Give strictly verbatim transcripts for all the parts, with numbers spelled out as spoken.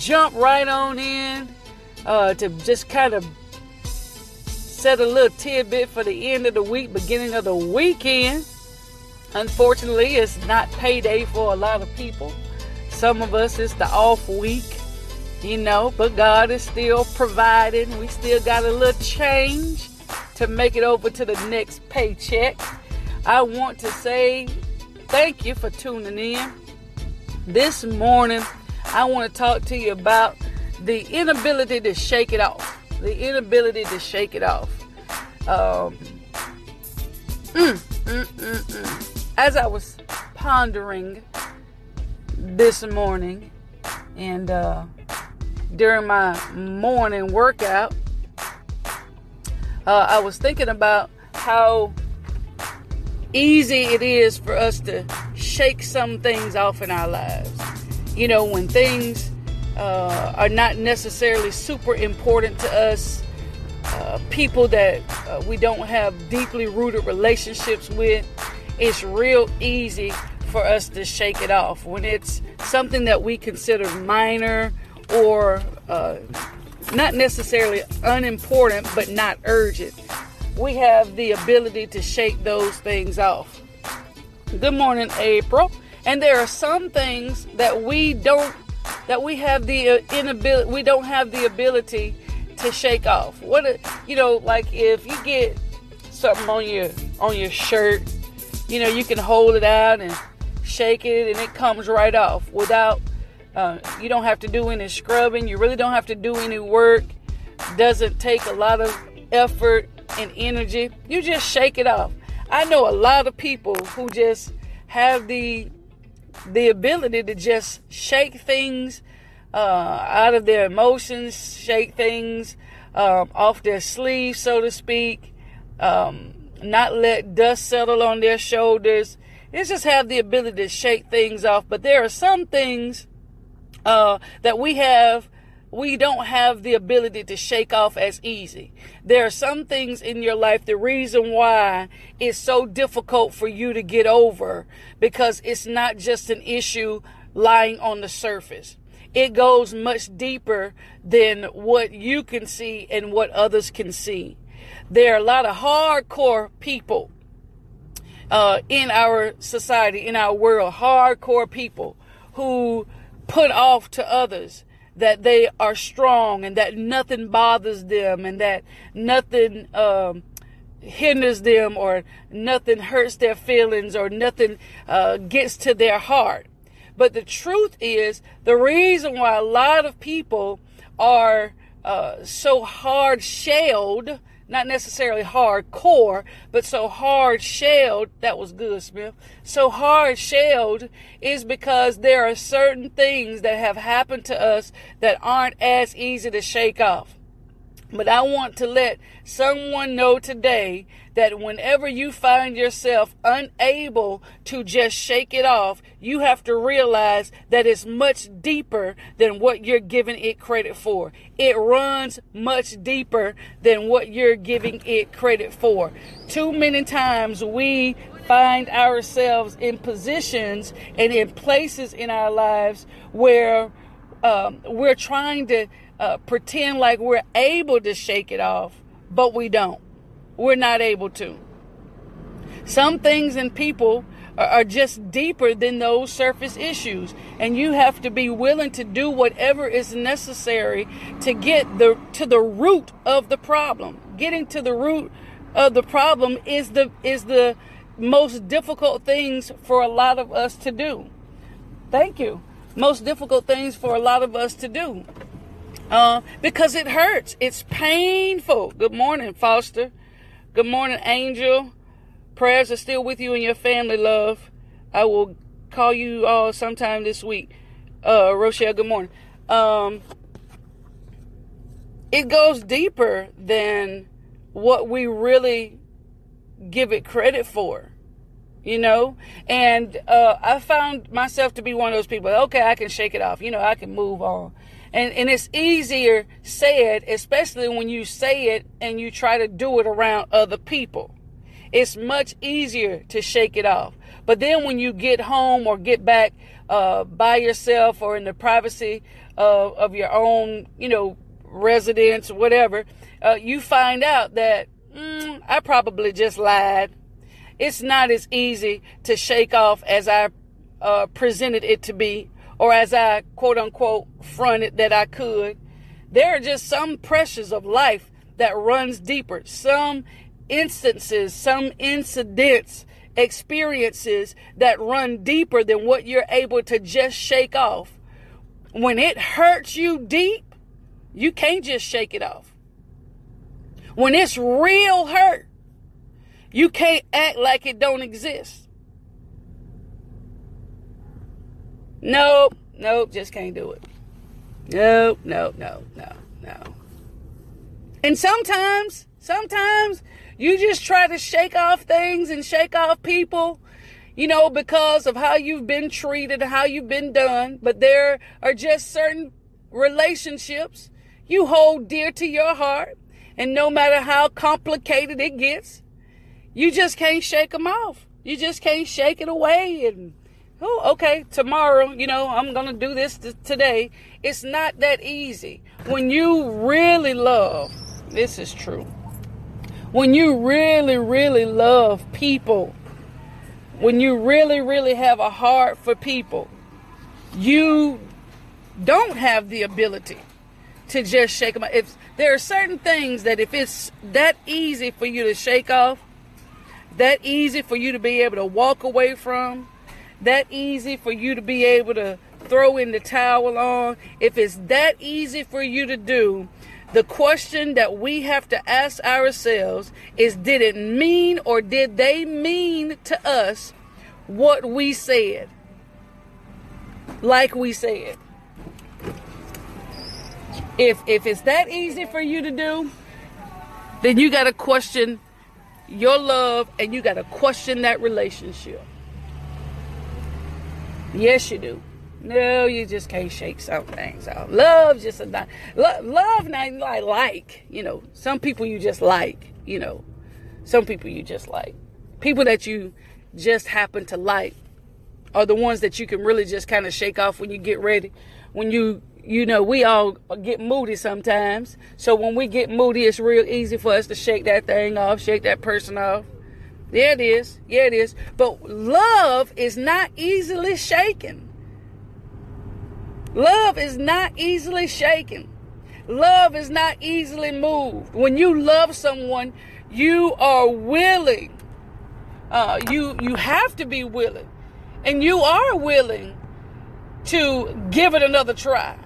jump right on in uh, to just kind of set a little tidbit for the end of the week, beginning of the weekend. Unfortunately, it's not payday for a lot of people. Some of us, it's the off week, you know, but God is still providing. We still got a little change to make it over to the next paycheck. I want to say thank you for tuning in. This morning, I want to talk to you about the inability to shake it off. The inability to shake it off. Um, mm, mm, mm, mm. As I was pondering this morning and uh, during my morning workout, uh, I was thinking about how easy it is for us to shake some things off in our lives. You know, when things uh, are not necessarily super important to us, uh, people that uh, we don't have deeply rooted relationships with, it's real easy for us to shake it off. When it's something that we consider minor or uh, not necessarily unimportant, but not urgent, we have the ability to shake those things off. Good morning, April. And there are some things that we don't, that we have the inability, we don't have the ability to shake off. What, a, you know, like if you get something on your, on your shirt, you know, you can hold it out and shake it and it comes right off without, uh, you don't have to do any scrubbing. You really don't have to do any work. Doesn't take a lot of effort and energy. You just shake it off. I know a lot of people who just have the the ability to just shake things uh, out of their emotions, shake things um, off their sleeve, so to speak, um, not let dust settle on their shoulders. They just have the ability to shake things off. But there are some things uh, that we have we don't have the ability to shake off as easy. There are some things in your life, the reason why it's so difficult for you to get over, because it's not just an issue lying on the surface. It goes much deeper than what you can see and what others can see. There are a lot of hardcore people uh, in our society, in our world, hardcore people who put off to others that they are strong and that nothing bothers them and that nothing um, hinders them or nothing hurts their feelings or nothing uh, gets to their heart. But the truth is, the reason why a lot of people are uh, so hard-shelled, not necessarily hardcore, but so hard-shelled, that was good, Smith, so hard-shelled is because there are certain things that have happened to us that aren't as easy to shake off. But I want to let someone know today that whenever you find yourself unable to just shake it off, you have to realize that it's much deeper than what you're giving it credit for. It runs much deeper than what you're giving it credit for. Too many times we find ourselves in positions and in places in our lives where um, we're trying to Uh, pretend like we're able to shake it off, but we don't. We're not able to. Some things and people are, are just deeper than those surface issues, and you have to be willing to do whatever is necessary to get the to the root of the problem. Getting to the root of the problem is the is the most difficult things for a lot of us to do. Thank you. Most difficult things for a lot of us to do. Uh, because it hurts. It's painful. Good morning, Foster. Good morning, Angel. Prayers are still with you and your family, love. I will call you all sometime this week. Uh, Rochelle, good morning. Um, it goes deeper than what we really give it credit for, you know? And uh, I found myself to be one of those people, okay, I can shake it off. You know, I can move on. And and it's easier said, especially when you say it and you try to do it around other people. It's much easier to shake it off. But then when you get home or get back uh, by yourself or in the privacy of, of your own, you know, residence, whatever, uh, you find out that mm, I probably just lied. It's not as easy to shake off as I uh, presented it to be, or as I quote unquote fronted that I could. There are just some pressures of life that runs deeper. Some instances, some incidents, experiences that run deeper than what you're able to just shake off. When it hurts you deep, you can't just shake it off. When it's real hurt, you can't act like it don't exist. Nope, nope, just can't do it. Nope, nope, no, no, no. And sometimes, sometimes you just try to shake off things and shake off people, you know, because of how you've been treated, how you've been done. But there are just certain relationships you hold dear to your heart. And no matter how complicated it gets, you just can't shake them off. You just can't shake it away. And, oh, okay, tomorrow, you know, I'm going to do this t- today. It's not that easy. When you really love, this is true. When you really, really love people, when you really, really have a heart for people, you don't have the ability to just shake them off. If there are certain things that if it's that easy for you to shake off, that easy for you to be able to walk away from, that easy for you to be able to throw in the towel on, if it's that easy for you to do, the question that we have to ask ourselves is, did it mean or did they mean to us what we said? Like we said. If, if it's that easy for you to do, then you got to question your love, and you got to question that relationship. Yes, you do. No, you just can't shake some things out. Love's just a not, lo- love, not like, like, you know, some people you just like, you know, some people you just like. People that you just happen to like are the ones that you can really just kind of shake off when you get ready. When you, you know, we all get moody sometimes. So when we get moody, it's real easy for us to shake that thing off, shake that person off. Yeah, it is. Yeah, it is. But love is not easily shaken. Love is not easily shaken. Love is not easily moved. When you love someone, you are willing. Uh, you you have to be willing, and you are willing to give it another try.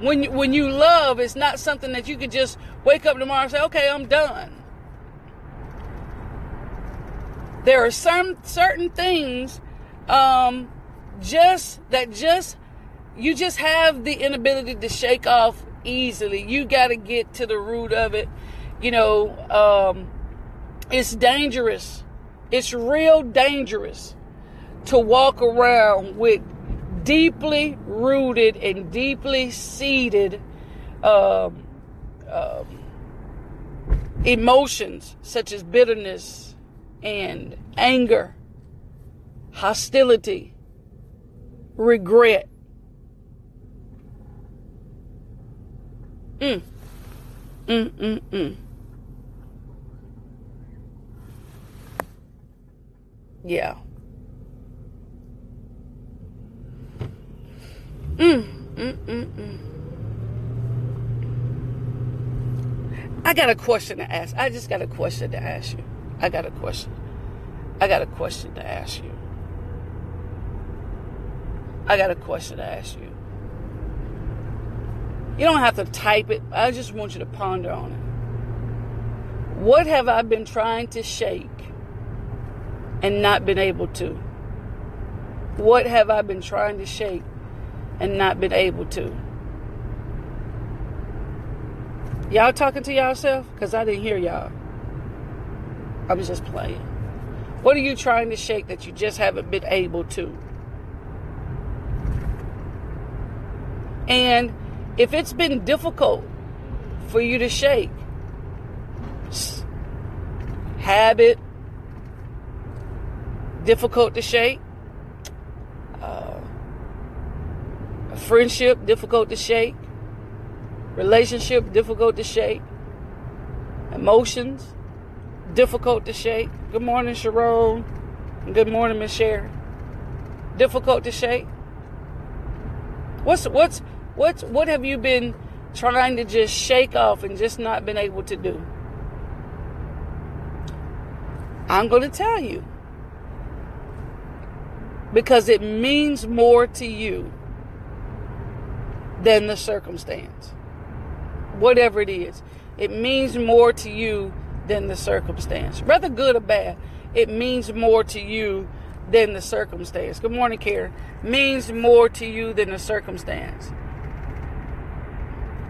When you, when you love, it's not something that you can just wake up tomorrow and say, "Okay, I'm done." There are some certain things, um, just that just. You just have the inability to shake off easily. You got to get to the root of it. You know, um, it's dangerous. It's real dangerous to walk around with deeply rooted and deeply seated um, um, emotions such as bitterness and anger, hostility, regret. Mm. Mm, mm, mm. Yeah. Mm, mm, mm, mm. I got a question to ask. I just got a question to ask you. I got a question. I got a question to ask you. I got a question to ask you. You don't have to type it. I just want you to ponder on it. What have I been trying to shake and not been able to? What have I been trying to shake and not been able to? Y'all talking to yourself? Because I didn't hear y'all. I was just playing. What are you trying to shake that you just haven't been able to? And if it's been difficult for you to shake, habit, difficult to shake, uh, A friendship, difficult to shake. Relationship, difficult to shake. Emotions, difficult to shake. Good morning, Sharon. Good morning, Miss Sharon. Difficult to shake. What's what's what's what have you been trying to just shake off and just not been able to do? I'm going to tell you, because it means more to you than the circumstance. Whatever it is, it means more to you than the circumstance. Whether good or bad, it means more to you than the circumstance. Good morning, Karen. Means more to you than the circumstance.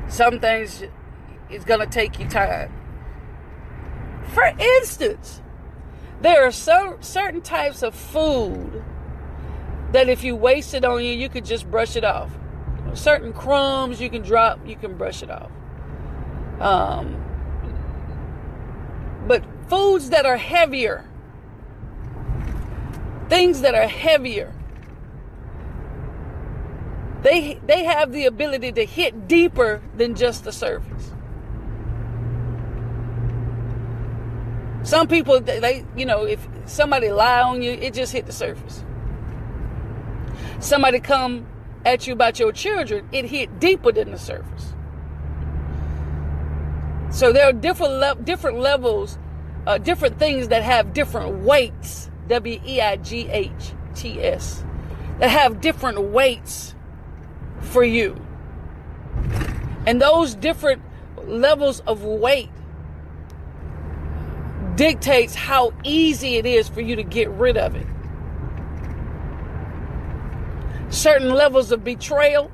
Some things, it's going to take you time. For instance, there are some certain types of food that if you waste it on you, you could just brush it off. Certain crumbs you can drop, you can brush it off. Um, but foods that are heavier, things that are heavier, they they have the ability to hit deeper than just the surface. Some people, they, you know, if somebody lie on you, it just hit the surface. Somebody come at you about your children, it hit deeper than the surface. So there are different le- different levels, uh, different things that have different weights. W E I G H T S. That have different weights for you. And those different levels of weight dictates how easy it is for you to get rid of it. Certain levels of betrayal.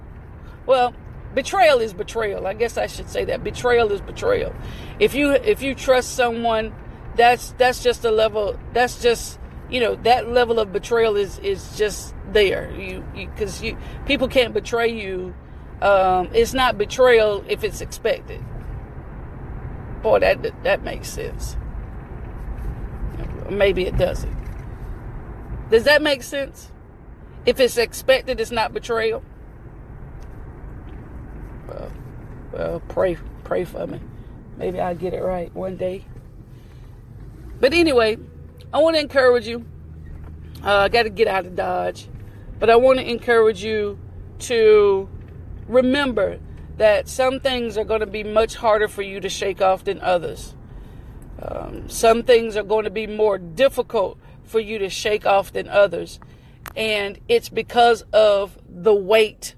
Well, betrayal is betrayal. I guess I should say that. Betrayal is betrayal. If you if you trust someone, that's that's just a level. That's just, you know, that level of betrayal is is just there. You because you, you people can't betray you. Um, it's not betrayal if it's expected. Boy, that that makes sense. Maybe it doesn't. Does that make sense? If it's expected, it's not betrayal. Well, well, pray, pray for me. Maybe I'll get it right one day. But anyway, I want to encourage you. Uh, I got to get out of Dodge. But I want to encourage you to remember that some things are going to be much harder for you to shake off than others. Um, some things are going to be more difficult for you to shake off than others. And it's because of the weight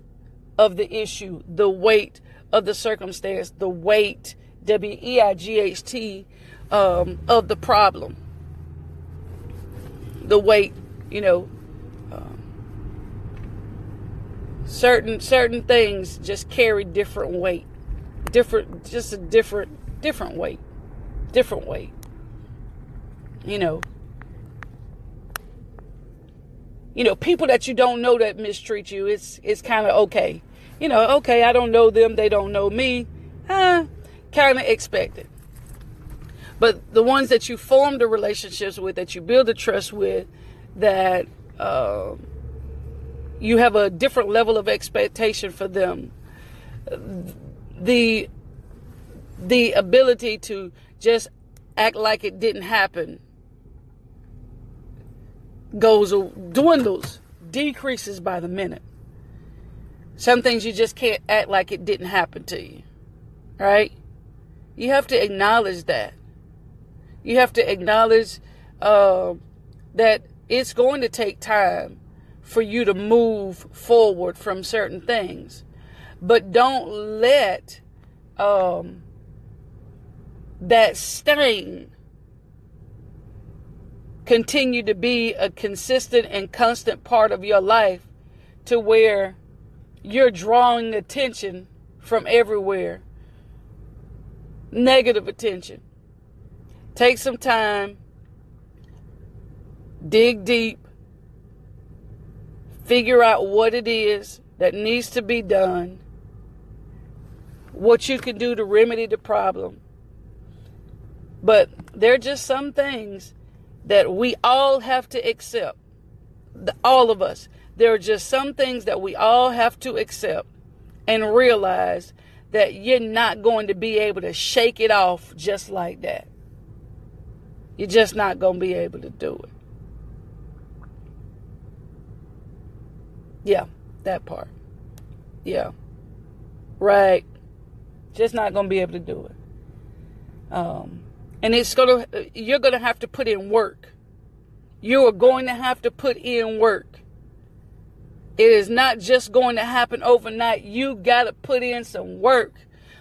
of the issue, the weight of the circumstance, the weight, W E I G H T, um, of the problem. The weight, you know, um, certain certain things just carry different weight, different, just a different, different weight, different weight, you know. You know, people that you don't know that mistreat you, it's it's kind of okay. You know, okay, I don't know them, they don't know me. Eh, kind of expected. But the ones that you form the relationships with, that you build the trust with, that uh, you have a different level of expectation for them. The, the ability to just act like it didn't happen goes, dwindles, decreases by the minute. Some things you just can't act like it didn't happen to you, right? You have to acknowledge that. You have to acknowledge uh, that it's going to take time for you to move forward from certain things, but don't let um, that stain continue to be a consistent and constant part of your life to where you're drawing attention from everywhere. Negative attention. Take some time. Dig deep. Figure out what it is that needs to be done. What you can do to remedy the problem. But there are just some things that we all have to accept. The, all of us. There are just some things that we all have to accept and realize that you're not going to be able to shake it off just like that. You're just not going to be able to do it. Yeah, that part. Yeah. Right. Just not going to be able to do it. Um, and it's going to, you're going to have to put in work. You are going to have to put in work. It is not just going to happen overnight. You got to put in some work.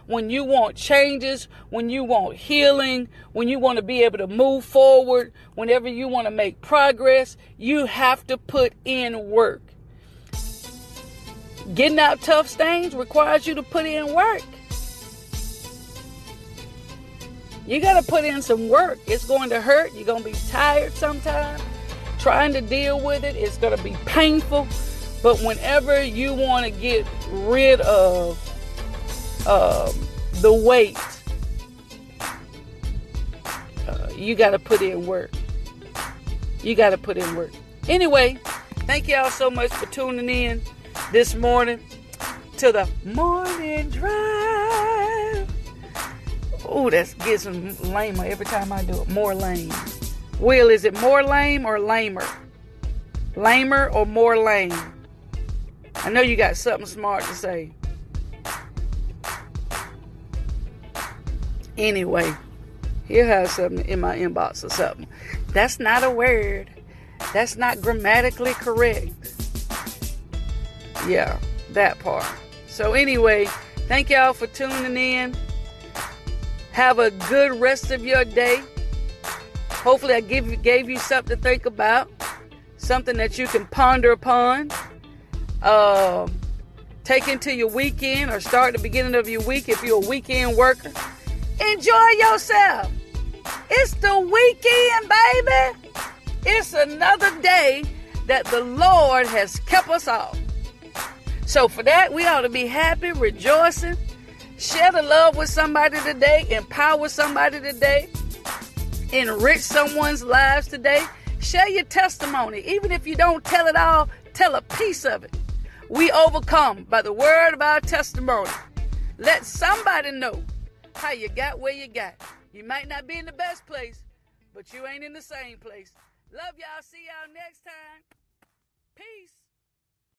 When you want changes, when you want healing, when you want to be able to move forward, whenever you want to make progress, you have to put in work. Getting out tough stains requires you to put in work. You got to put in some work. It's going to hurt. You're going to be tired sometimes. Trying to deal with it, it's going to be painful. But whenever you want to get rid of um, the weight, uh, you got to put in work. You got to put in work. Anyway, thank y'all so much for tuning in this morning to the morning drive. Oh, that's getting lamer every time I do it. More lame. Will, is it more lame or lamer? Lamer or more lame? I know you got something smart to say. Anyway, here has something in my inbox or something. That's not a word. That's not grammatically correct. Yeah, that part. So anyway, thank y'all for tuning in. Have a good rest of your day. Hopefully I give you, gave you something to think about. Something that you can ponder upon. Uh, take into your weekend or start the beginning of your week if you're a weekend worker. Enjoy yourself. It's the weekend, baby. It's another day that the Lord has kept us off. So for that, we ought to be happy, rejoicing. Share the love with somebody today. Empower somebody today. Enrich someone's lives today. Share your testimony. Even if you don't tell it all, tell a piece of it. We overcome by the word of our testimony. Let somebody know how you got where you got. You might not be in the best place, but you ain't in the same place. Love y'all. See y'all next time. Peace.